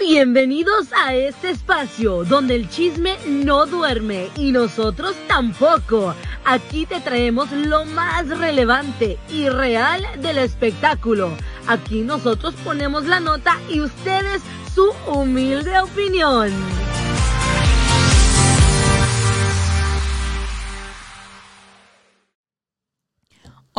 Bienvenidos a este espacio donde el chisme no duerme y nosotros tampoco. Aquí te traemos lo más relevante y real del espectáculo. Aquí nosotros ponemos la nota y ustedes su humilde opinión.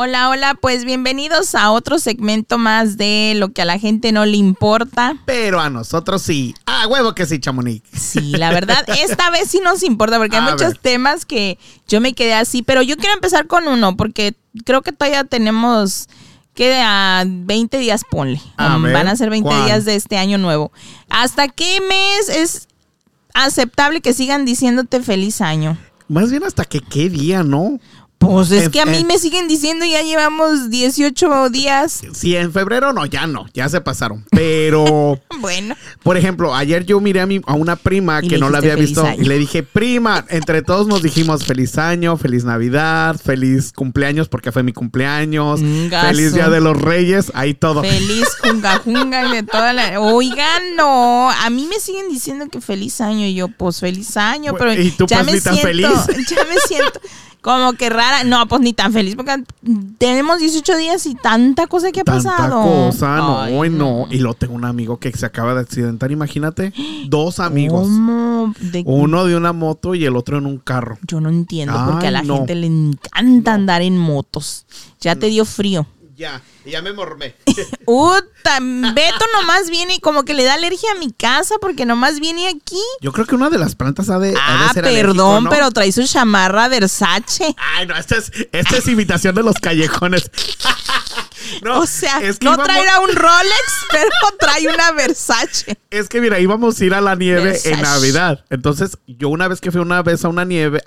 Hola, hola, pues bienvenidos a otro segmento más de lo que a la gente no le importa. Pero a nosotros sí. ¡Ah, huevo que sí, Chamonix! Sí, la verdad, esta vez sí nos importa porque hay muchos temas que yo me quedé así. Pero yo quiero empezar con uno porque creo que todavía tenemos, queda 20 días, ponle. Van a ser 20 días de este año nuevo. ¿Hasta qué mes es aceptable que sigan diciéndote feliz año? Más bien hasta que qué día, ¿no? Pues es que a mí me siguen diciendo, ya llevamos 18 días. Sí, en febrero no, ya se pasaron. Pero, bueno. Por ejemplo, ayer yo miré a una prima que no la había visto año. Y le dije, prima, entre todos nos dijimos feliz año, feliz Navidad, feliz cumpleaños, porque fue mi cumpleaños, feliz Día de los Reyes, ahí todo. Feliz junga y de toda la... Oigan, no, a mí me siguen diciendo que feliz año y yo, pues feliz año, pero ¿y tú, ya, pues, me siento, feliz? Ya me siento... Como que rara. No, pues ni tan feliz porque tenemos 18 días y tanta cosa que ha pasado. Tanta cosa. Y luego tengo un amigo que se acaba de accidentar, imagínate. Dos amigos. ¿Cómo? Uno de una moto y el otro en un carro. Yo no entiendo porque a la gente le encanta andar en motos. Ya te dio frío. Ya me mormé. Beto nomás viene y como que le da alergia a mi casa porque nomás viene aquí. Yo creo que una de las plantas ha de ser alérgico, perdón, ¿no? Pero trae su chamarra Versace. Ay, no, esta es imitación de los callejones. No, o sea, es que no traerá un Rolex, pero trae una Versace. Es que mira, íbamos a ir a la nieve Versace en Navidad. Entonces, yo una vez que fui a la nieve,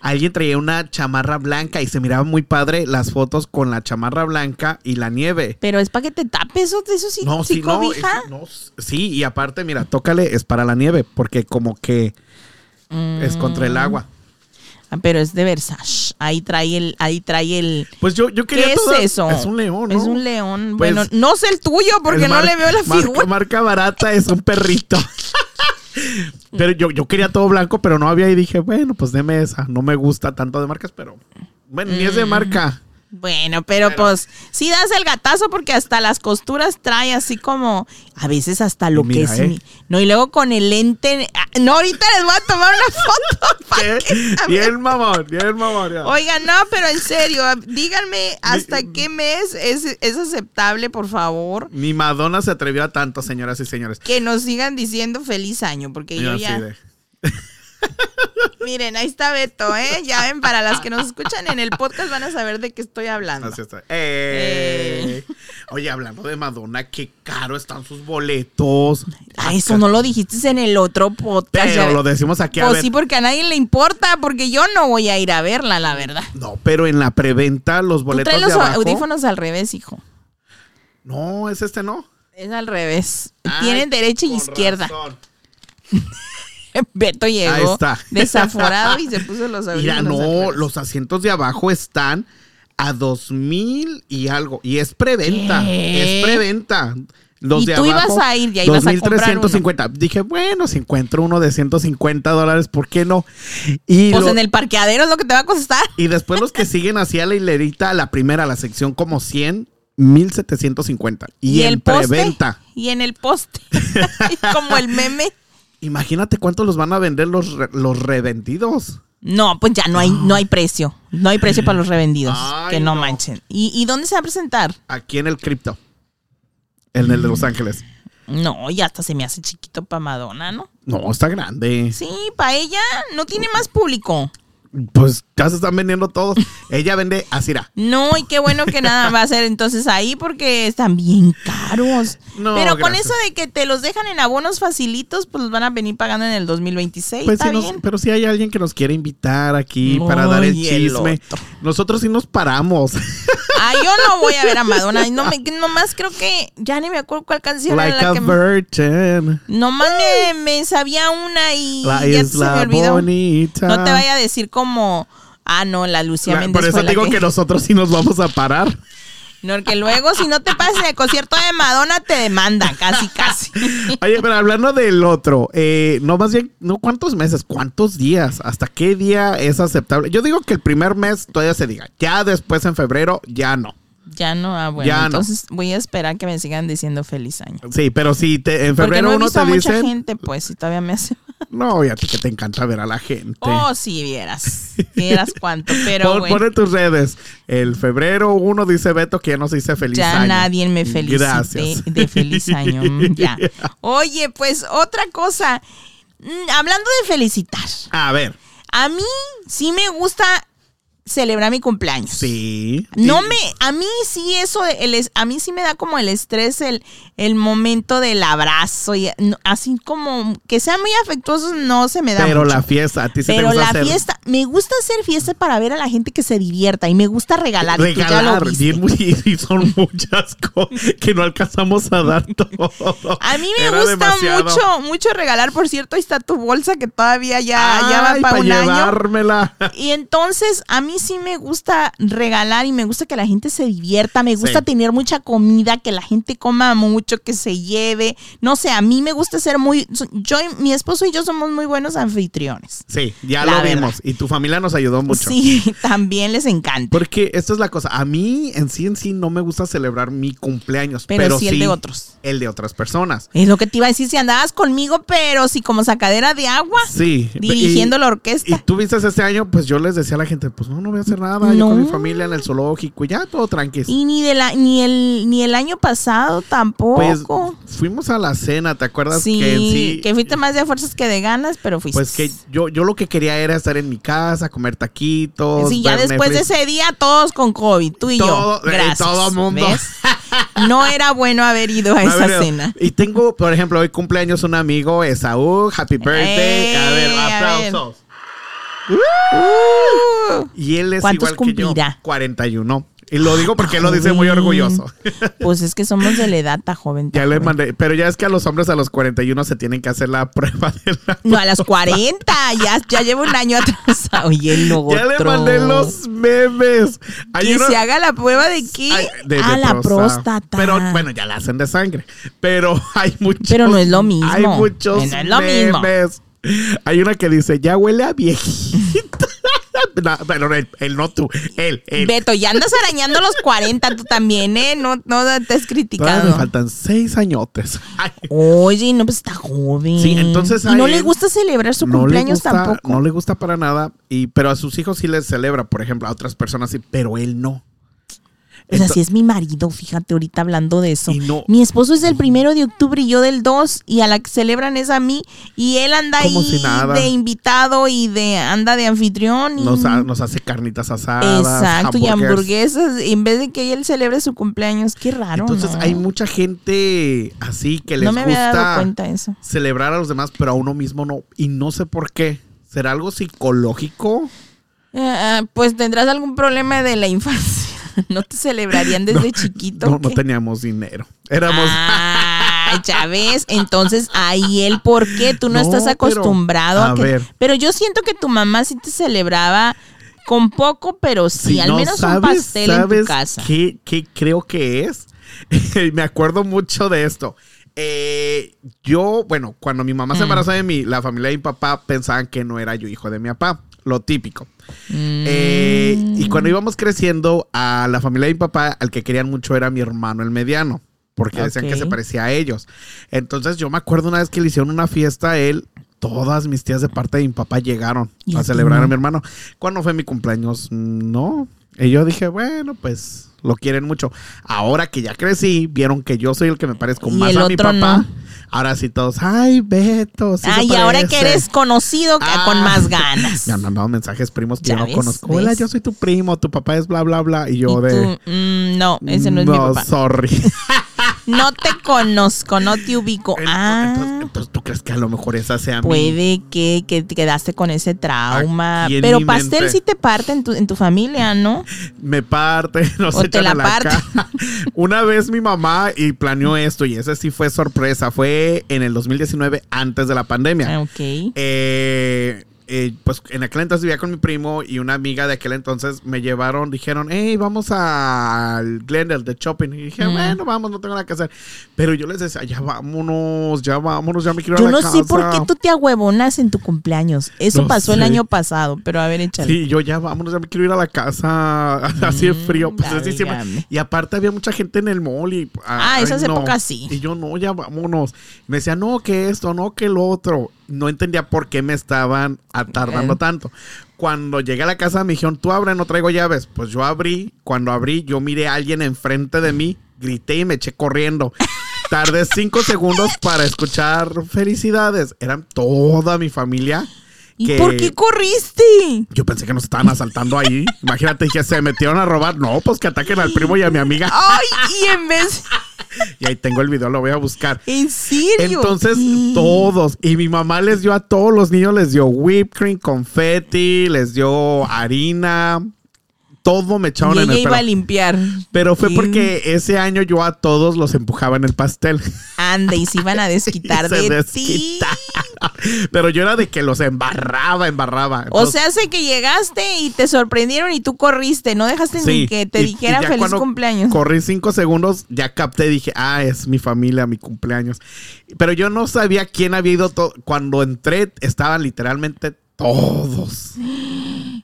alguien traía una chamarra blanca y se miraba muy padre las fotos con la chamarra blanca y la nieve. Pero es para que te tapes, eso sí, no, sí, cobija. No, sí, y aparte, mira, tócale, es para la nieve, porque como que es contra el agua. Pero es de Versace. Ahí trae el. Pues yo quería. ¿Qué es eso? Es un león, ¿no? Es un león. Pues, bueno, no sé el tuyo porque no le veo la figura. Marca barata, es un perrito. Pero yo quería todo blanco, pero no había y dije, bueno, pues deme esa. No me gusta tanto de marcas, pero bueno, ni es de marca. Bueno, pero pues sí das el gatazo porque hasta las costuras trae así como, a veces hasta lo mira, que es. No, y luego con el lente. No, ahorita les voy a tomar una foto. ¿Para qué? Bien mamón. Ya. Oigan, no, pero en serio, díganme hasta qué mes es aceptable, por favor. Ni Madonna se atrevió a tanto, señoras y señores. Que nos sigan diciendo feliz año, porque yo ya... Miren, ahí está Beto, ¿eh? Ya ven, para las que nos escuchan en el podcast van a saber de qué estoy hablando. Así está. Oye, hablando de Madonna, qué caro están sus boletos. Eso no lo dijiste en el otro podcast. Pero lo decimos aquí. Pues sí, porque a nadie le importa, porque yo no voy a ir a verla, la verdad. No, pero en la preventa los boletos de abajo. Trae los audífonos al revés, hijo. No, es no. Es al revés. Ay, tienen derecha y izquierda. Razón. Beto llegó desaforado y se puso los audífonos. Mira, no, los asientos de abajo están a 2,000 y algo. Y es preventa. ¿Qué? Es preventa. Los y de tú abajo, ibas a ir, ya ibas a comprar $2,350. Dije, bueno, si encuentro uno de $150, ¿por qué no? Y pues en el parqueadero es lo que te va a costar. Y después los que siguen hacia la hilerita, la primera, la sección como 100. $1,750. Y en preventa. Y en el poste. Como el meme. Imagínate cuánto los van a vender los revendidos. No, pues ya no hay precio. No hay precio para los revendidos. Ay, que no manchen. ¿Y dónde se va a presentar? Aquí en el Crypto. En el de Los Ángeles. No, ya hasta se me hace chiquito para Madonna, ¿no? No, está grande. Sí, para ella no tiene más público. Pues ya se están vendiendo todos. Ella vende a Cira. No, y qué bueno que nada va a ser entonces ahí porque están bien caros. No, pero gracias. Con eso de que te los dejan en abonos facilitos, pues los van a venir pagando en el 2026. Pues ¿Está bien? Pero si hay alguien que nos quiere invitar aquí para dar el chisme. Nosotros sí nos paramos. Yo no voy a ver a Madonna. Nomás creo que ya ni me acuerdo cuál canción era la que... Like a virgin. Nomás me sabía una y ya se me olvidó. Bonita. No te vaya a decir como... Ah, no, la Lucía Méndez. Por eso digo que nosotros sí nos vamos a parar. No, porque luego si no te pasas el concierto de Madonna te demandan, casi, casi. Oye, pero hablando del otro, no más bien, no cuántos meses, cuántos días, hasta qué día es aceptable. Yo digo que el primer mes todavía se diga, ya después en febrero ya no. Ya no, ah, bueno, ya entonces no. Voy a esperar que me sigan diciendo feliz año. Sí, pero si te, en febrero no uno te dice... Porque no he visto a mucha gente, pues, si todavía me hace... No, y a ti que te encanta ver a la gente. Oh, sí, vieras cuánto, pero bueno. Pon en tus redes, el febrero uno dice Beto que ya nos dice feliz año. Ya nadie me felicite. Gracias. De feliz año, ya. Oye, pues, otra cosa, hablando de felicitar. A ver. A mí sí me gusta... celebrar mi cumpleaños. Sí. No me, a mí sí eso, a mí sí me da como el estrés, el momento del abrazo y no, así como que sean muy afectuosos no se me da. Pero mucho. La fiesta, a ti sí te gusta hacer. Pero la fiesta, me gusta hacer fiesta para ver a la gente que se divierta y me gusta regalar. Regalar, y son muchas cosas que no alcanzamos a dar todo. A mí me gusta demasiado. mucho regalar, por cierto, ahí está tu bolsa que todavía ya va para un llevármela. Año. Y entonces a mí sí me gusta regalar y me gusta que la gente se divierta, me gusta tener mucha comida, que la gente coma mucho, que se lleve, no sé, a mí me gusta ser muy, yo y mi esposo y yo somos muy buenos anfitriones. Sí, ya lo vimos y tu familia nos ayudó mucho. Sí, también les encanta. Porque esta es la cosa, a mí en sí no me gusta celebrar mi cumpleaños, pero sí el de otros. El de otras personas. Es lo que te iba a decir, si andabas conmigo, pero sí como sacadera de agua. Sí. Dirigiendo la orquesta. Y tú viste este año, pues yo les decía a la gente, pues no voy a hacer nada, no. Yo con mi familia en el zoológico, ya todo tranquilo. Y ni el año pasado tampoco. Pues fuimos a la cena, ¿te acuerdas? Sí, que fuiste más de fuerzas que de ganas, pero fuiste. Pues que yo lo que quería era estar en mi casa, comer taquitos. Sí, ya después Netflix. De ese día todos con COVID, tú y todo, yo. Gracias. Todo el mundo. ¿Ves? No era bueno haber ido a esa cena. Y tengo, por ejemplo, hoy cumpleaños un amigo, Esaú, happy birthday. A ver, aplausos. Y él es igual cumplirá? Que yo, 41. Y lo digo porque él lo dice muy orgulloso. Pues es que somos de la edad tan joven. Ya le mandé, pero ya es que a los hombres a los 41 se tienen que hacer la prueba de la... No, a las 40, ya llevo un año atrás. Oye, el logo. Ya le mandé los memes. ¿Que se haga la prueba de qué? De la próstata. Pero bueno, ya la hacen de sangre. Pero hay muchos... Pero no es lo mismo. Hay muchos no es lo memes. Mismo. Hay una que dice, ya huele a viejito. No, pero él no tú, él. Beto, ya andas arañando los 40, tú también, ¿eh? No te has criticado. Todavía me faltan 6 añotes. Ay. Oye, no, pues está joven. Sí, entonces no le gusta celebrar su cumpleaños tampoco. No le gusta para nada, pero a sus hijos sí les celebra, por ejemplo, a otras personas sí, pero él no. Pues así es mi marido, fíjate, ahorita hablando de eso. No, mi esposo es del 1 de octubre y yo del 2, y a la que celebran es a mí, y él anda ahí si de invitado y anda de anfitrión. Y... Nos hace carnitas asadas. Exacto, y hamburguesas, en vez de que él celebre su cumpleaños, qué raro. Entonces ¿no? Hay mucha gente así que les gusta celebrar a los demás, pero a uno mismo no, y no sé por qué. ¿Será algo psicológico? Pues tendrás algún problema de la infancia. ¿No te celebrarían desde chiquito? No, no teníamos dinero. Éramos... ya ves, entonces ahí el por qué tú no estás acostumbrado a ver. Pero yo siento que tu mamá sí te celebraba con poco, pero sí, al menos un pastel en tu casa. ¿Qué creo que es? Me acuerdo mucho de esto. Bueno, cuando mi mamá se embarazó de mí, la familia de mi papá pensaban que no era yo hijo de mi papá. Lo típico. Y cuando íbamos creciendo, a la familia de mi papá, al que querían mucho era mi hermano el mediano, porque decían que se parecía a ellos. Entonces yo me acuerdo una vez que le hicieron una fiesta a él, todas mis tías de parte de mi papá llegaron a celebrar a mi hermano. ¿Cuándo fue mi cumpleaños? No. Y yo dije, bueno, pues lo quieren mucho. Ahora que ya crecí, vieron que yo soy el que me parezco más a mi papá. No. Ahora sí todos, ay, Beto, sí se parece. Ahora que eres conocido con más ganas. Me han mandado mensajes primos que yo no conozco. Hola, yo soy tu primo, tu papá es bla, bla, bla. Y yo no, ese no es mi papá. No, sorry. No te conozco, no te ubico. Entonces, ¿tú crees que a lo mejor esa sea mi? Puede que te quedaste con ese trauma. Pero pastel mente. Sí te parte en tu familia, ¿no? Me parte, nos echan a la cara. Una vez mi mamá planeó esto, y esa sí fue sorpresa. Fue en el 2019, antes de la pandemia. Ok. pues en aquel entonces vivía con mi primo y una amiga de aquel entonces me llevaron, dijeron, hey, vamos al Glendale de shopping. Y dije, bueno, vamos, no tengo nada que hacer. Pero yo les decía, ya vámonos, ya me quiero ir a la casa. Yo no sé por qué tú te agüebonas en tu cumpleaños. Eso no pasó sé. El año pasado, pero a ver, échale. Sí, yo ya vámonos, ya me quiero ir a la casa. Así de frío. Pues así siempre. Y aparte había mucha gente en el mall. Y, esas épocas sí. Y yo, no, ya vámonos. Me decía, no, que esto, no, que lo otro. No entendía por qué me estaban atardando tanto. Cuando llegué a la casa me dijeron, tú abre, no traigo llaves. Pues yo abrí. Cuando abrí, yo miré a alguien enfrente de mí, grité y me eché corriendo. Tardé 5 segundos para escuchar felicidades. Eran toda mi familia. ¿Y por qué corriste? Yo pensé que nos estaban asaltando ahí. Imagínate, dije, se metieron a robar. No, pues que ataquen al primo y a mi amiga. Ay, y en vez... Y ahí tengo el video, lo voy a buscar. ¿En serio? Entonces, todos. Y mi mamá les dio a todos los niños, les dio whipped cream, confeti, les dio harina. Todo me echaron en el pelo. Y ella iba a limpiar. Pero fue porque ese año yo a todos los empujaba en el pastel. Anda, y se iban a desquitar de ti. Pero yo era de que los embarraba. Entonces, o sea, hace que llegaste y te sorprendieron y tú corriste. No dejaste ni que te dijera y feliz cumpleaños. Corrí 5 segundos, ya capté, dije, es mi familia, mi cumpleaños. Pero yo no sabía quién había ido. Cuando entré, estaban literalmente todos.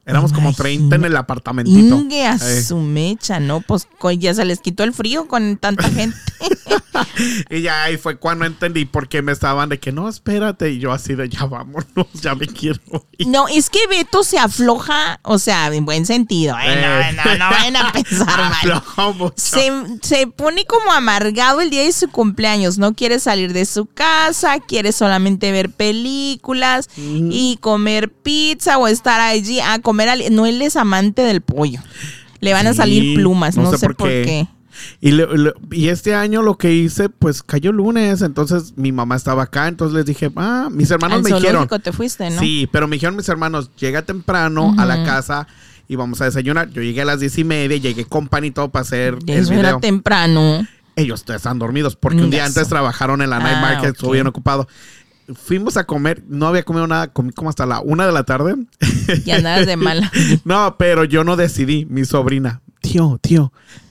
Éramos como 30 en el apartamentito. Ingue a su mecha, ¿no? Pues ya se les quitó el frío con tanta gente. Y ya ahí fue cuando entendí por qué me estaban de que no, espérate. Y yo así de ya vámonos, ya me quiero ir. No, es que Beto se afloja, o sea, en buen sentido. No vayan a pensar mal. Se pone como amargado el día de su cumpleaños. No quiere salir de su casa, quiere solamente ver películas y comer pizza o estar allí a comer. No, él es amante del pollo. Le van a salir plumas, no sé por qué. Y este año lo que hice, pues cayó lunes, entonces mi mamá estaba acá, entonces les dije, mis hermanos me dijeron. Te fuiste, ¿no? Sí, pero me dijeron mis hermanos, llega temprano a la casa y vamos a desayunar. Yo llegué a las 10:30, llegué con pan y todo para hacer el video. Era temprano. Ellos están dormidos porque un día antes trabajaron en la night market, estuvo bien ocupado. Fuimos a comer, no había comido nada, comí como hasta la 1:00 p.m. Y andabas de mala. No, pero yo no decidí, mi sobrina. Tío,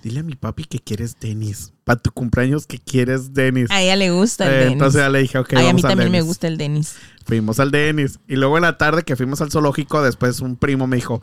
dile a mi papi que quieres Dennis. Para tu cumpleaños que quieres Dennis. A ella le gusta el Dennis. Entonces ya le dije, ok, vamos a mí también me gusta el Dennis. Fuimos al Dennis. Y luego en la tarde que fuimos al zoológico, después un primo me dijo,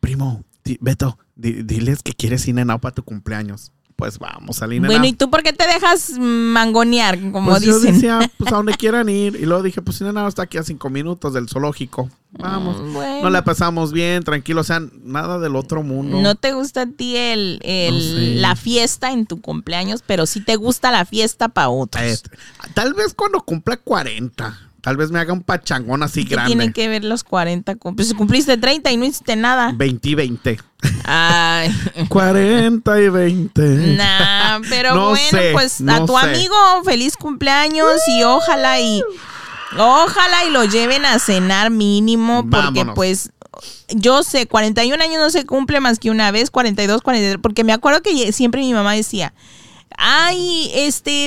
primo, Beto, diles que quieres In-N-Out para tu cumpleaños. Pues vamos al In-N-Out. Bueno, ¿y tú por qué te dejas mangonear, como pues dicen? Yo decía, pues a donde quieran ir. Y luego dije, pues In-N-Out está aquí a 5 minutos del zoológico. Vamos. Bueno. No la pasamos bien, tranquilo. O sea, nada del otro mundo. No te gusta a ti la fiesta en tu cumpleaños, pero sí te gusta la fiesta para otros. Tal vez cuando cumpla 40. Tal vez me haga un pachangón así grande. Tiene que ver los 40. Pues cumpliste 30 y no hiciste nada. 20 y 20. Ay. 40 y 20. Nah, pero no bueno, sé, pues no a tu sé. Amigo, feliz cumpleaños y ojalá y lo lleven a cenar mínimo. Vámonos. Porque pues... Yo sé, 41 años no se cumple más que una vez, 42, 43. Porque me acuerdo que siempre mi mamá decía... Ay,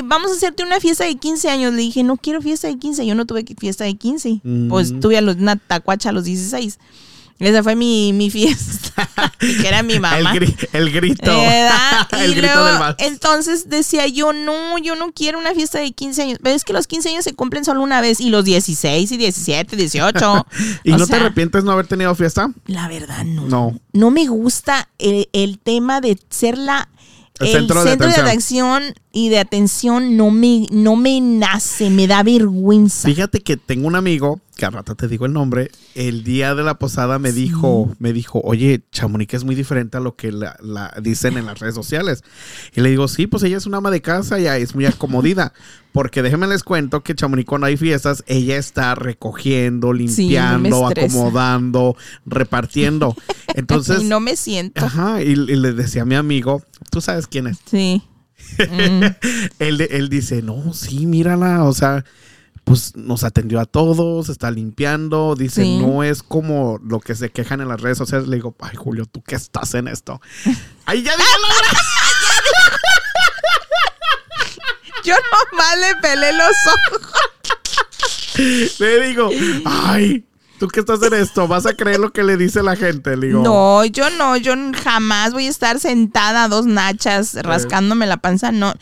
vamos a hacerte una fiesta de 15 años. Le dije, no quiero fiesta de 15. Yo no tuve fiesta de 15. Pues tuve una tacuacha a los 16. Esa fue mi fiesta. Que era mi mamá. El grito. El grito luego, del mar. Entonces decía yo, no, yo no quiero una fiesta de 15 años. Pero es que los 15 años se cumplen solo una vez. Y los 16 y 17, 18. ¿Y no te arrepientes no haber tenido fiesta? La verdad, no. No me gusta el tema de ser El centro de atención no me nace, me da vergüenza. Fíjate que tengo un amigo, que al rato te digo el nombre, el día de la posada me dijo, oye, Chamonix es muy diferente a lo que la dicen en las redes sociales. Y le digo, sí, pues ella es una ama de casa, ella es muy acomodida. Porque déjenme les cuento que Chamonix cuando hay fiestas, ella está recogiendo, limpiando, acomodando, repartiendo. Entonces, y no me siento. Ajá, y le decía a mi amigo, ¿tú sabes quién es? Sí. Él dice, no, sí, mírala, o sea, pues nos atendió a todos, está limpiando, dice, no es como lo que se quejan en las redes sociales. Le digo, ay, Julio, ¿tú qué estás en esto? ¡Ay, ya dije la hora! Yo nomás le pelé los ojos. Le digo, ay, tú que estás en esto, vas a creer lo que le dice la gente. Le digo, no, yo jamás voy a estar sentada dos nachas rascándome la panza. No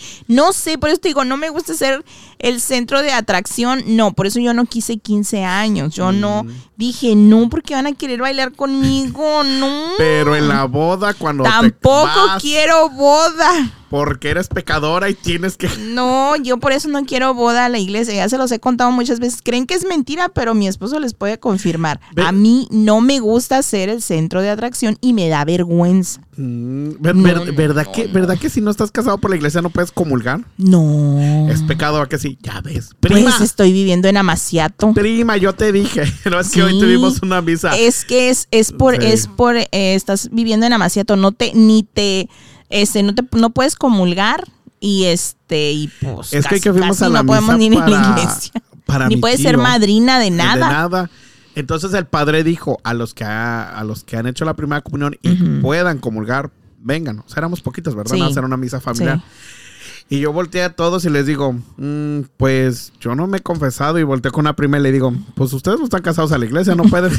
sé, por eso te digo, no me gusta ser el centro de atracción. No, por eso yo no quise 15 años. Yo no dije, no, porque van a querer bailar conmigo, no. Pero en la boda, cuando tampoco quiero boda. Porque eres pecadora y tienes que... No, yo por eso no quiero boda a la iglesia. Ya se los he contado muchas veces. Creen que es mentira, pero mi esposo les puede confirmar. A mí no me gusta ser el centro de atracción y me da vergüenza. ¿Verdad que si no estás casado por la iglesia no puedes comulgar? No. Es pecado, ¿a que sí? Ya ves. Prima. Pues estoy viviendo en amaciato. Prima, yo te dije. No es que hoy tuvimos una misa. Es que es por estás viviendo en amaciato. No puedes comulgar y pues es casi, que fuimos a la no podemos ir a la iglesia. Ni puedes ser madrina de nada. Entonces el padre dijo a los que han hecho la primera comunión y puedan comulgar, vengan. O sea, éramos poquitos, ¿verdad? Sí. A hacer una misa familiar. Sí. Y yo volteé a todos y les digo, pues yo no me he confesado. Y volteé con una prima y le digo, pues ustedes no están casados a la iglesia, no pueden...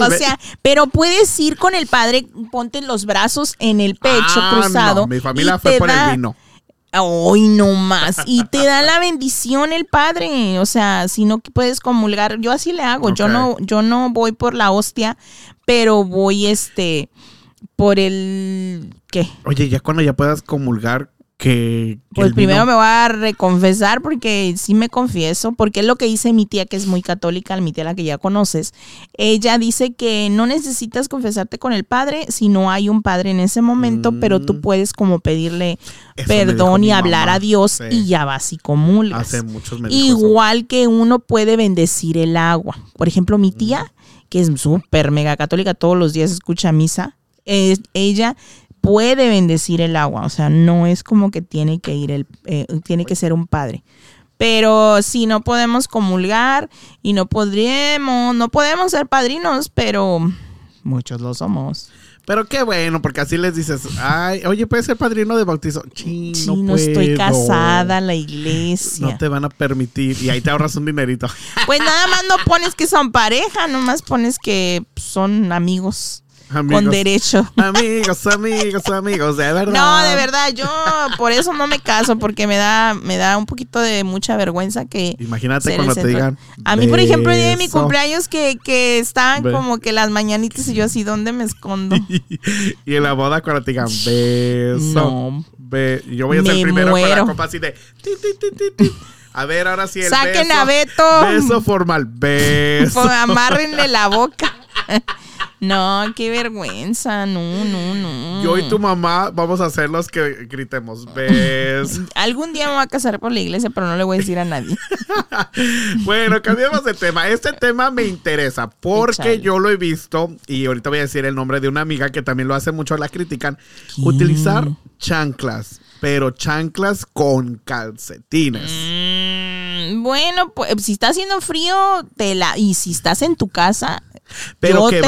O sea, pero puedes ir con el padre, ponte los brazos en el pecho cruzado. No, mi familia fue por el vino. Hoy no más. Y te da la bendición el padre. O sea, si no puedes comulgar, yo así le hago. Okay. Yo no voy por la hostia, pero voy por el ¿qué? Oye, ya cuando ya puedas comulgar. Pues primero me voy a reconfesar, porque sí me confieso, porque es lo que dice mi tía, que es muy católica, mi tía la que ya conoces. Ella dice que no necesitas confesarte con el padre si no hay un padre en ese momento, pero tú puedes como pedirle eso perdón y hablar a Dios y ya vas y comulgas. Hace muchos me dijo igual eso. Que uno puede bendecir el agua. Por ejemplo, mi tía, que es súper mega católica, todos los días escucha misa, ella puede bendecir el agua, o sea, no es como que tiene que ir tiene que ser un padre. Pero si no podemos comulgar y no podemos ser padrinos, pero muchos lo somos. Pero qué bueno, porque así les dices, ay, oye, ¿puedes ser padrino de bautizo? No estoy casada, la iglesia. No te van a permitir, y ahí te ahorras un dinerito. Pues nada más no pones que son pareja, nomás pones que son amigos. Amigos, con derecho. Amigos, de verdad. No, de verdad, yo por eso no me caso, porque me da un poquito de mucha vergüenza que... Imagínate cuando te digan... A mí, por ejemplo, el día de mi cumpleaños que estaban como que las mañanitas y yo así, ¿dónde me escondo? Y en la boda cuando te digan beso. No. Yo voy a ser primero con la copa así de... A ver, ahora sí el beso. Saquen a Beto. Beso formal, beso. Amárrenle la boca. No, qué vergüenza, no. Yo y tu mamá vamos a ser los que gritemos, ¿ves? Algún día me voy a casar por la iglesia, pero no le voy a decir a nadie. Bueno, cambiemos de tema. Este tema me interesa porque yo lo he visto, y ahorita voy a decir el nombre de una amiga que también lo hace mucho, la critican. ¿Qué? Utilizar chanclas, pero chanclas con calcetines. Bueno, pues si está haciendo frío, y si estás en tu casa... Pero yo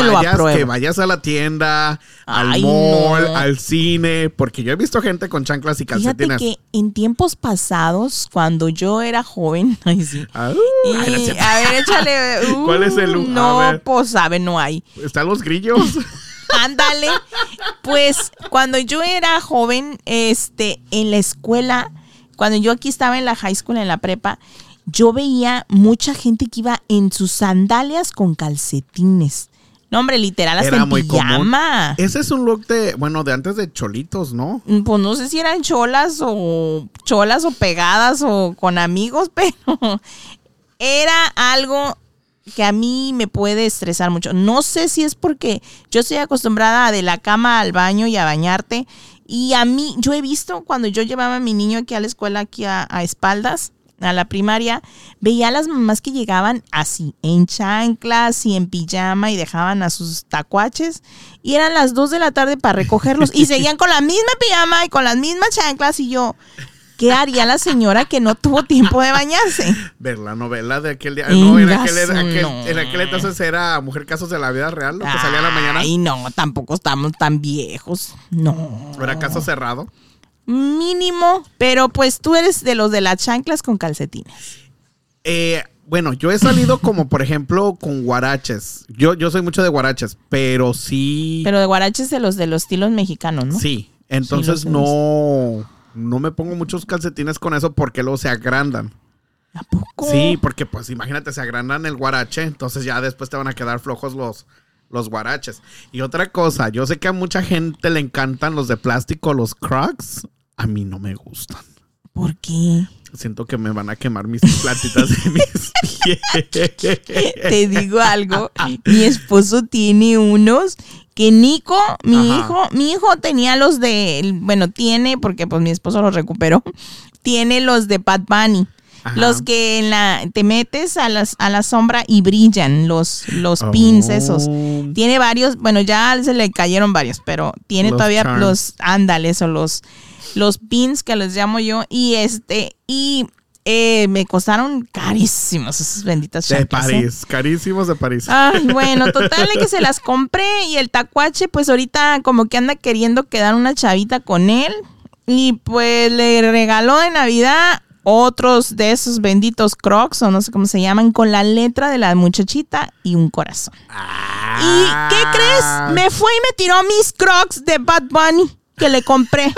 que vayas a la tienda, al mall, al cine, porque yo he visto gente con chanclas y calcetines. Fíjate que en tiempos pasados, cuando yo era joven, a ver, échale. ¿Cuál es el look? No, pues sabe, no hay. ¿Están los grillos? Ándale. Pues cuando yo era joven, en la escuela, cuando yo aquí estaba en la high school, en la prepa, yo veía mucha gente que iba en sus sandalias con calcetines. No, hombre, literal, hasta en pijama. Común. Ese es un look de antes de cholitos, ¿no? Pues no sé si eran cholas o pegadas o con amigos, pero era algo que a mí me puede estresar mucho. No sé si es porque yo estoy acostumbrada de la cama al baño y a bañarte. Y a mí, yo he visto cuando yo llevaba a mi niño aquí a la escuela, aquí a espaldas, a la primaria, veía a las mamás que llegaban así, en chanclas y en pijama, y dejaban a sus tacuaches, y eran las 2 de la tarde para recogerlos, y seguían con la misma pijama y con las mismas chanclas, y yo, ¿qué haría la señora que no tuvo tiempo de bañarse? Ver la novela de aquel día. No, en aquel entonces era Mujer Casos de la Vida Real, lo que salía a la mañana. Ay, no, tampoco estamos tan viejos, no. ¿Era Caso Cerrado? Mínimo, pero pues tú eres de los de las chanclas con calcetines. Bueno, yo he salido como, por ejemplo, con guaraches. Yo soy mucho de guaraches, pero sí... Pero de guaraches de los estilos mexicanos, ¿no? Sí, entonces sí, no me pongo muchos calcetines con eso porque luego se agrandan. ¿A poco? Sí, porque pues imagínate, se agrandan el guarache, entonces ya después te van a quedar flojos los guaraches. Y otra cosa, yo sé que a mucha gente le encantan los de plástico, los Crocs. A mí no me gustan. ¿Por qué? Siento que me van a quemar mis plantitas de mis pies. Te digo algo, mi esposo tiene unos que Nico, mi hijo tenía los de, bueno, tiene, porque pues mi esposo los recuperó, tiene los de Bad Bunny. Ajá. Los que te metes a la sombra y brillan, los pins esos. Tiene varios, bueno, ya se le cayeron varios, pero tiene los todavía charms. Los ándales o los pins que les llamo yo. Y me costaron carísimos esas benditas chanclas. Carísimos de París. Ay, bueno, total que se las compré y el tacuache pues ahorita como que anda queriendo quedar una chavita con él. Y pues le regaló de Navidad otros de esos benditos Crocs, o no sé cómo se llaman, con la letra de la muchachita y un corazón. ¿Y qué crees? Me fue y me tiró mis Crocs de Bad Bunny que le compré.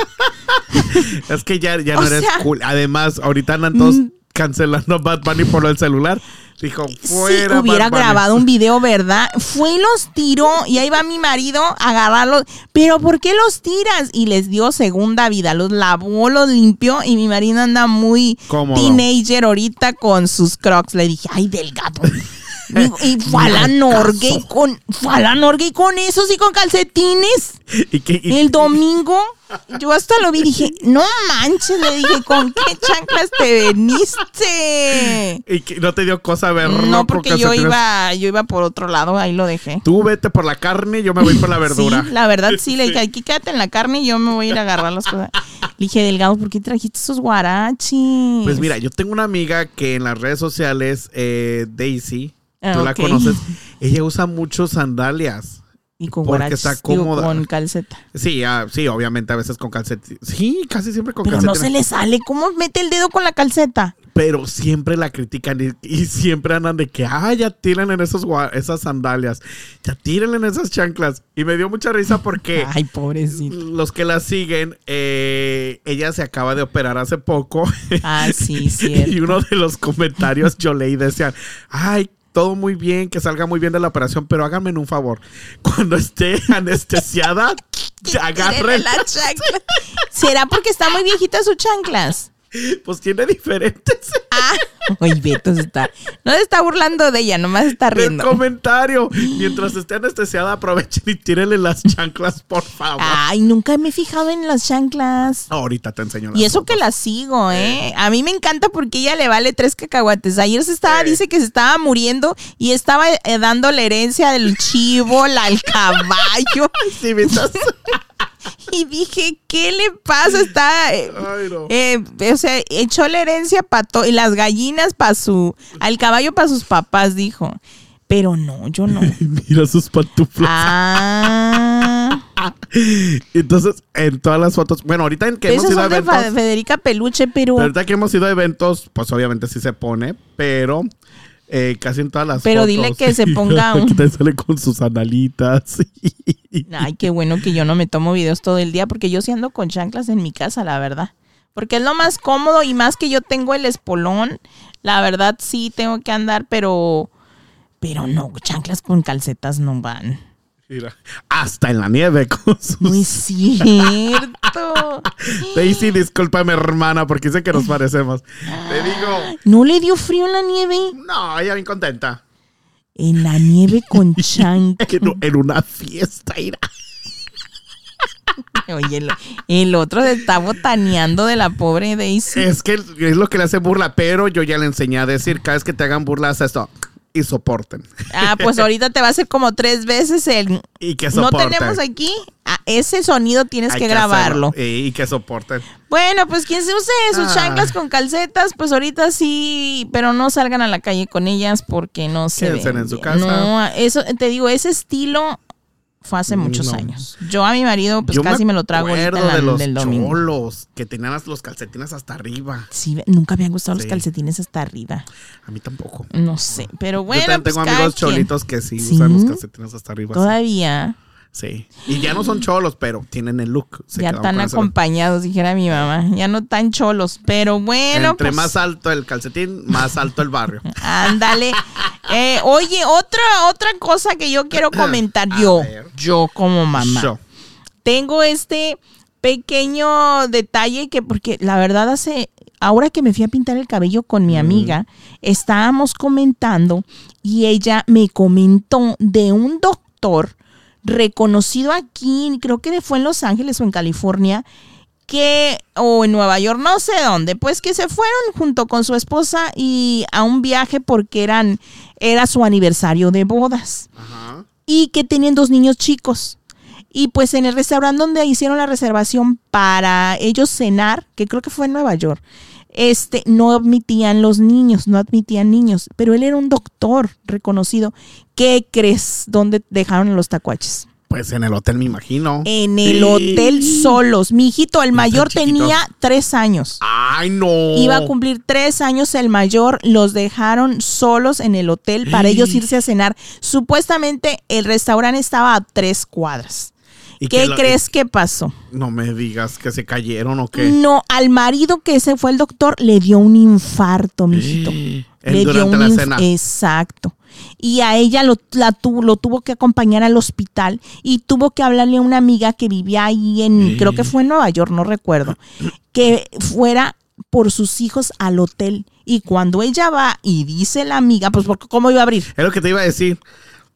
Es que ya no eres cool. Además, ahorita andan todos cancelando Bad Bunny por el celular. Dijo, fuera. Si hubiera grabado un video, ¿verdad? Fue y los tiró. Y ahí va mi marido a agarrarlos. ¿Pero por qué los tiras? Y les dio segunda vida. Los lavó, los limpió. Y mi marido anda muy cómodo. Teenager ahorita con sus Crocs. Le dije, ay, delgado. Y fue a la Norgay con esos y con calcetines. ¿Y el domingo? Yo hasta lo vi y dije, no manches, le dije, ¿con qué chanclas te veniste? ¿Y que no te dio cosa verlo? No, porque yo iba por otro lado, ahí lo dejé. Tú vete por la carne, yo me voy por la verdura. Sí, la verdad sí, le dije, aquí quédate en la carne y yo me voy a ir a agarrar las cosas. Le dije, delgado, ¿por qué trajiste esos guaraches? Pues mira, yo tengo una amiga que en las redes sociales, Daisy, tú la conoces, ella usa mucho sandalias. Y con guaraches, con calceta. Sí, sí, obviamente a veces con calceta. Sí, casi siempre con calceta. Pero no se le sale. ¿Cómo mete el dedo con la calceta? Pero siempre la critican y siempre andan de que, ya tiran en esas sandalias. Ya tiran en esas chanclas. Y me dio mucha risa porque... Ay, pobrecito. Los que la siguen, ella se acaba de operar hace poco. Ah, sí, cierto. Y uno de los comentarios yo leí, decían, todo muy bien, que salga muy bien de la operación, pero háganme un favor. Cuando esté anestesiada, agarren la chancla. ¿Será porque está muy viejita sus chanclas? Pues tiene diferentes. Oye, Beto no se está burlando de ella, nomás está riendo. El comentario. Mientras esté anestesiada, aprovechen y tírenle las chanclas, por favor. Ay, nunca me he fijado en las chanclas. Ahorita te enseño las. Y eso fotos. Que las sigo, A mí me encanta porque ella le vale 3 cacahuates. Ayer dice que se estaba muriendo y estaba dando la herencia del chivo, al caballo. Sí, Betas. Y dije, ¿qué le pasa? Está, no. Echó la herencia para las gallinas al caballo para sus papás, dijo. Pero no, yo no. Mira sus pantuflas. Entonces, en todas las fotos, bueno, ahorita en que hemos ido a eventos. De Federica Peluche, pero ahorita que hemos ido a eventos, pues obviamente sí se pone, pero casi en todas las fotos. Pero dile que se ponga un... Que te sale con sus analitas. Ay, qué bueno que yo no me tomo videos todo el día, porque yo sí ando con chanclas en mi casa, la verdad. Porque es lo más cómodo y más que yo tengo el espolón. La verdad sí tengo que andar, pero no, chanclas con calcetas no van. Mira, hasta en la nieve con sus... Muy cierto. Daisy, discúlpame, hermana, porque sé que nos parecemos. Te digo... ¿No le dio frío en la nieve? No, ella bien contenta. En la nieve con chanclas. En una fiesta, mira. Oye, el otro se está botaneando de la pobre Daisy. Es que es lo que le hace burla, pero yo ya le enseñé a decir, cada vez que te hagan burlas, esto... Y soporten. Pues ahorita te va a hacer como 3 veces el... Y que soporten. No tenemos aquí... ese sonido tienes que grabarlo. Y que soporten. Bueno, pues quien se use sus chanclas con calcetas, pues ahorita sí, pero no salgan a la calle con ellas porque no se ven. Quédense en su casa. No, eso, te digo, ese estilo... fue hace muchos años. Yo a mi marido, pues yo casi me lo trago ahorita del domingo. Yo me acuerdo de los cholos que tenían los calcetines hasta arriba. Sí, nunca me han gustado los calcetines hasta arriba. A mí tampoco. No sé, pero bueno. Yo también tengo amigos cholitos que sí usan los calcetines hasta arriba. Todavía. Sí, y ya no son cholos, pero tienen el look. Ya están acompañados, dijera mi mamá. Ya no tan cholos, pero bueno. Entre pues, más alto el calcetín, más alto el barrio. Ándale. Oye, otra cosa que yo quiero comentar. Yo como mamá. Tengo este pequeño detalle que, porque la verdad ahora que me fui a pintar el cabello con mi amiga, estábamos comentando y ella me comentó de un doctor reconocido aquí, creo que fue en Los Ángeles o en California, o en Nueva York, no sé dónde, pues que se fueron junto con su esposa y a un viaje porque era su aniversario de bodas. Ajá. Y que tenían 2 niños chicos. Y pues en el restaurante donde hicieron la reservación para ellos cenar, que creo que fue en Nueva York, no admitían niños, pero él era un doctor reconocido. ¿Qué crees? ¿Dónde dejaron los tacuaches? Pues en el hotel, me imagino. En el hotel solos. Mi hijito, el mayor, tenía 3 años. ¡Ay, no! Iba a cumplir 3 años el mayor. Los dejaron solos en el hotel para ellos irse a cenar. Supuestamente el restaurante estaba a 3 cuadras. ¿Qué crees que pasó? No me digas que se cayeron o qué. No, al marido que se fue el doctor le dio un infarto, mijito. Durante la cena. Exacto. Y a ella lo tuvo que acompañar al hospital y tuvo que hablarle a una amiga que vivía ahí creo que fue en Nueva York, no recuerdo, que fuera por sus hijos al hotel. Y cuando ella va y dice la amiga, pues ¿cómo iba a abrir? Es lo que te iba a decir.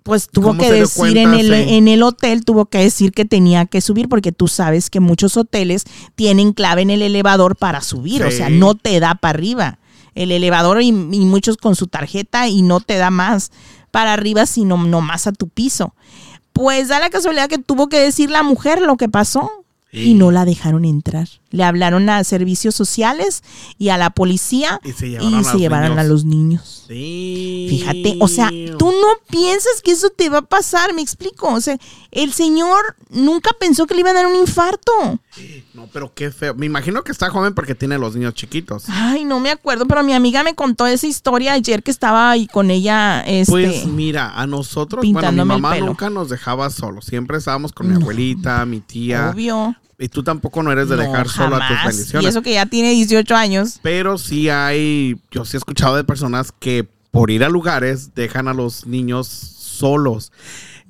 Pues tuvo que decir en el hotel, tuvo que decir que tenía que subir, porque tú sabes que muchos hoteles tienen clave en el elevador para subir, o sea, no te da para arriba el elevador y muchos con su tarjeta y no te da más para arriba, sino nomás a tu piso. Pues da la casualidad que tuvo que decir la mujer lo que pasó y no la dejaron entrar. Le hablaron a servicios sociales y a la policía y se llevaron a los niños. Sí. Fíjate, o sea, tú no piensas que eso te va a pasar, me explico. O sea, el señor nunca pensó que le iba a dar un infarto. No, pero qué feo. Me imagino que está joven porque tiene los niños chiquitos. Ay, no me acuerdo, pero mi amiga me contó esa historia ayer que estaba ahí con ella. Pues mira, a nosotros, mi mamá nunca nos dejaba solos. Siempre estábamos con mi abuelita, mi tía. Obvio. Y tú tampoco no eres de dejar solo a tus bendiciones. Y eso que ya tiene 18 años. Pero yo sí he escuchado de personas que por ir a lugares dejan a los niños solos,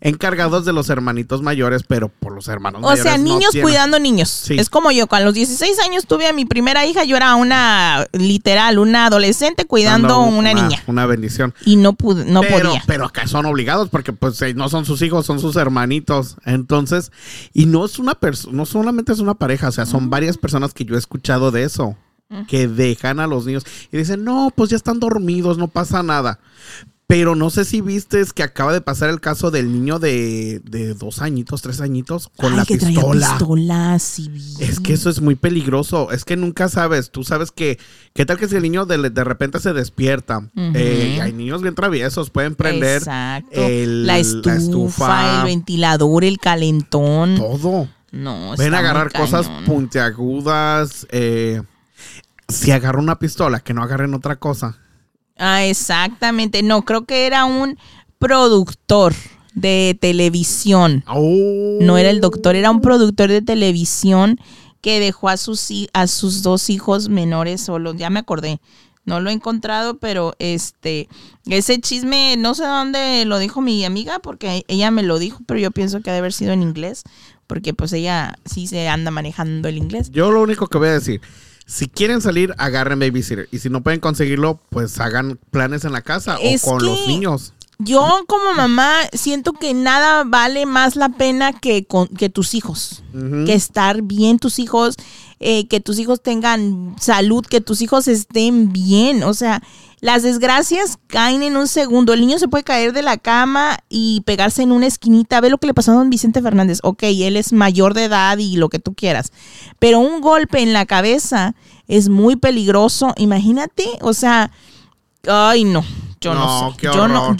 encargados de los hermanitos mayores, pero por los hermanos mayores. O sea, niños no cuidando niños. Sí. Es como yo, cuando a los 16 años tuve a mi primera hija, yo era una adolescente cuidando una niña. Una bendición. Y no podía. Pero acá son obligados porque pues no son sus hijos, son sus hermanitos. Entonces, y no es una persona, no solamente es una pareja, o sea, son varias personas que yo he escuchado de eso, que dejan a los niños y dicen, no, pues ya están dormidos, no pasa nada. Pero no sé si viste que acaba de pasar el caso del niño de 2 añitos, 3 añitos, con la que pistola. Sí. Es que eso es muy peligroso. Es que nunca sabes. Tú sabes que, ¿qué tal que si el niño de repente se despierta? Uh-huh. Hay niños bien traviesos, pueden prender la estufa, el ventilador, el calentón. Todo. No, ven a agarrar cosas puntiagudas. Si agarra una pistola, que no agarren otra cosa. Ah, exactamente. No, creo que era un productor de televisión. No era el doctor, era un productor de televisión que dejó a sus 2 hijos menores solos. Ya me acordé. No lo he encontrado, pero ese chisme, no sé dónde lo dijo mi amiga, porque ella me lo dijo, pero yo pienso que ha de haber sido en inglés, porque pues ella sí se anda manejando el inglés. Yo lo único que voy a decir... Si quieren salir, agarren babysitter. Y si no pueden conseguirlo, pues hagan planes en la casa o con los niños. Yo como mamá siento que nada vale más la pena que tus hijos. Uh-huh. Que estar bien tus hijos, que tus hijos tengan salud, que tus hijos estén bien. O sea, las desgracias caen en un segundo. El niño se puede caer de la cama y pegarse en una esquinita. Ve lo que le pasó a don Vicente Fernández. Ok, él es mayor de edad y lo que tú quieras. Pero un golpe en la cabeza es muy peligroso. Imagínate, o sea... Ay, no. Yo no sé.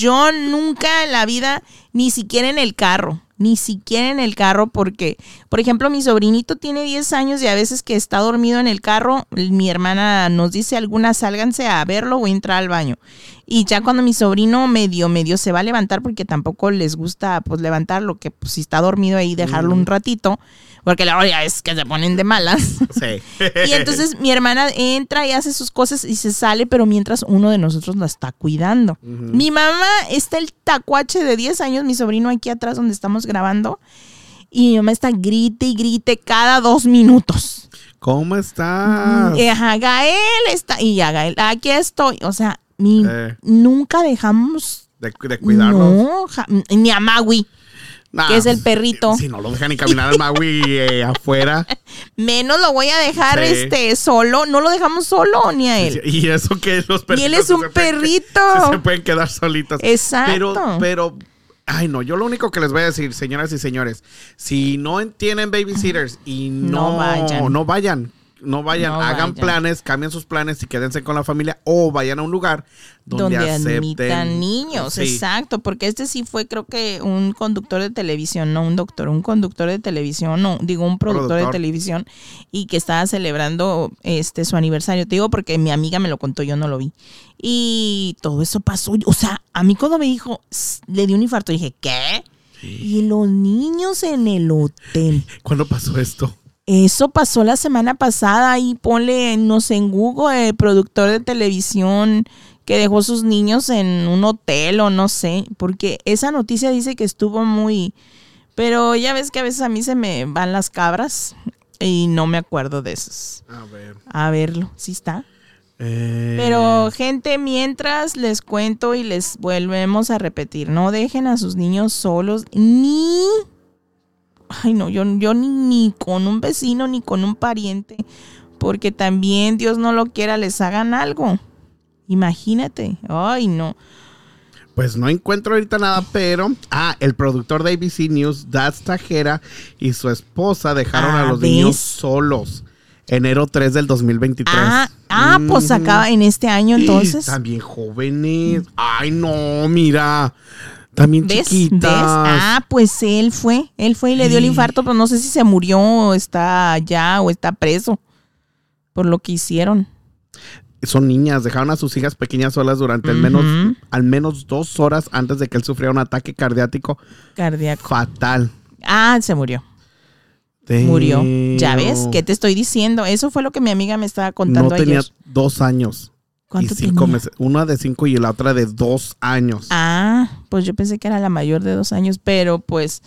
Yo nunca en la vida, ni siquiera en el carro. ni siquiera en el carro, porque, por ejemplo, mi sobrinito tiene 10 años y a veces que está dormido en el carro, mi hermana nos dice algunas, sálganse a verlo o entra al baño. Y ya cuando mi sobrino medio se va a levantar, porque tampoco les gusta pues levantarlo, que pues si está dormido ahí dejarlo un ratito, porque la hora es que se ponen de malas. Sí. Y entonces mi hermana entra y hace sus cosas y se sale, pero mientras uno de nosotros la está cuidando. Uh-huh. Mi mamá está el tacuache de 10 años, mi sobrino aquí atrás donde estamos grabando, y mi mamá está grite y grite cada 2 minutos. ¿Cómo estás? Gael está, y ya Gael, aquí estoy, o sea, nunca dejamos de cuidarnos. No, ni a Maui, nah, que es el perrito. Si no lo dejan ni caminar al Maui afuera. Menos lo voy a dejar solo. No lo dejamos solo ni a él. Y eso que los perritos. Y él es un perrito. Se pueden quedar solitos. Exacto. Pero ay, no, yo lo único que les voy a decir, señoras y señores, si no tienen babysitters y no vayan, hagan planes, cambien sus planes y quédense con la familia, o vayan a un lugar donde admitan niños, sí. Exacto, porque sí fue, creo que un conductor de televisión, no un doctor, un conductor de televisión, no, digo un productor de televisión, y que estaba celebrando su aniversario, te digo porque mi amiga me lo contó, yo no lo vi, y todo eso pasó, o sea, a mí cuando me dijo, le di un infarto, dije, ¿qué? Sí. Y los niños en el hotel. ¿Cuándo pasó esto? Eso pasó la semana pasada, y ponle, no sé, en Google, el productor de televisión que dejó sus niños en un hotel o no sé, porque esa noticia dice que estuvo muy... Pero ya ves que a veces a mí se me van las cabras y no me acuerdo de esos. A verlo, ¿sí está? Pero gente, mientras les cuento y les volvemos a repetir, no dejen a sus niños solos ni... Ay, no, yo ni con un vecino ni con un pariente, porque también, Dios no lo quiera, les hagan algo. Imagínate. Ay, no. Pues no encuentro ahorita nada, pero... el productor de ABC News, Das Tajera, y su esposa dejaron a los niños solos. Enero 3 del 2023. Pues acaba en este año, entonces. También jóvenes. Ay, no, mira... También chiquitas. ¿Ves? Pues él fue y le dio el infarto, pero no sé si se murió o está allá o está preso por lo que hicieron. Son niñas, dejaron a sus hijas pequeñas solas durante al menos 2 horas antes de que él sufriera un ataque cardíaco fatal. Se murió. Murió. Ya ves, ¿qué te estoy diciendo? Eso fue lo que mi amiga me estaba contando ayer. No tenía 2 años. ¿Cuánto y 5 meses, una de 5 y la otra de 2 años. Pues yo pensé que era la mayor de 2 años, pero pues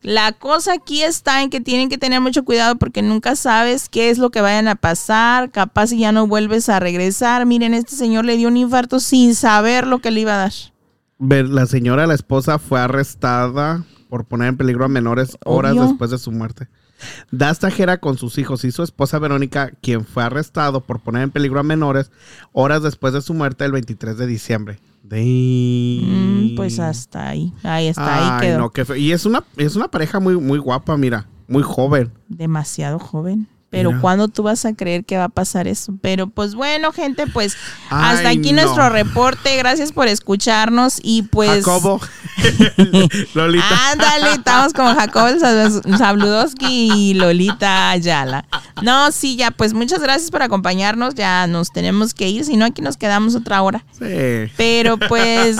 la cosa aquí está en que tienen que tener mucho cuidado porque nunca sabes qué es lo que vayan a pasar, capaz si ya no vuelves a regresar. Miren, este señor le dio un infarto sin saber lo que le iba a dar. La señora, la esposa, fue arrestada por poner en peligro a menores horas después de su muerte. Das Tajera con sus hijos y su esposa Verónica, quien fue arrestado por poner en peligro a menores horas después de su muerte el 23 de diciembre. Pues hasta ahí. Ahí quedó. No, y es una pareja muy, muy guapa, mira, muy joven. Demasiado joven. Pero ¿cuándo tú vas a creer que va a pasar eso? Pero pues bueno, gente, pues hasta aquí nuestro reporte. Gracias por escucharnos y pues... Jacobo. Lolita. Ándale, estamos con Jacob Sabludoski y Lolita Yala. No, sí, ya, pues muchas gracias por acompañarnos. Ya nos tenemos que ir, si no aquí nos quedamos otra hora. Sí. Pero pues...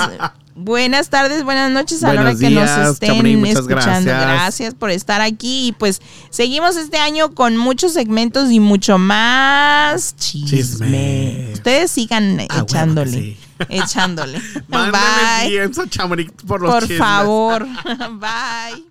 Buenas tardes, buenas noches a la hora que nos estén Chapurín, escuchando. Gracias por estar aquí. Y pues seguimos este año con muchos segmentos y mucho más chisme. Ustedes sigan echándole. Bueno, sí. Echándole. Mándame bien a Chamonix por los chismes. Por favor. Bye.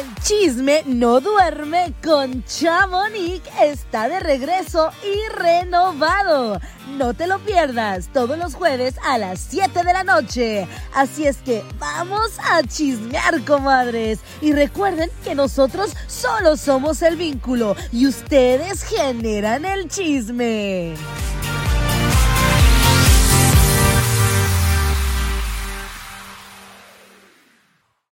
El chisme no duerme con Chamonix, está de regreso y renovado. No te lo pierdas todos los jueves a las 7 de la noche. Así es que vamos a chismear, comadres. Y recuerden que nosotros solo somos el vínculo y ustedes generan el chisme.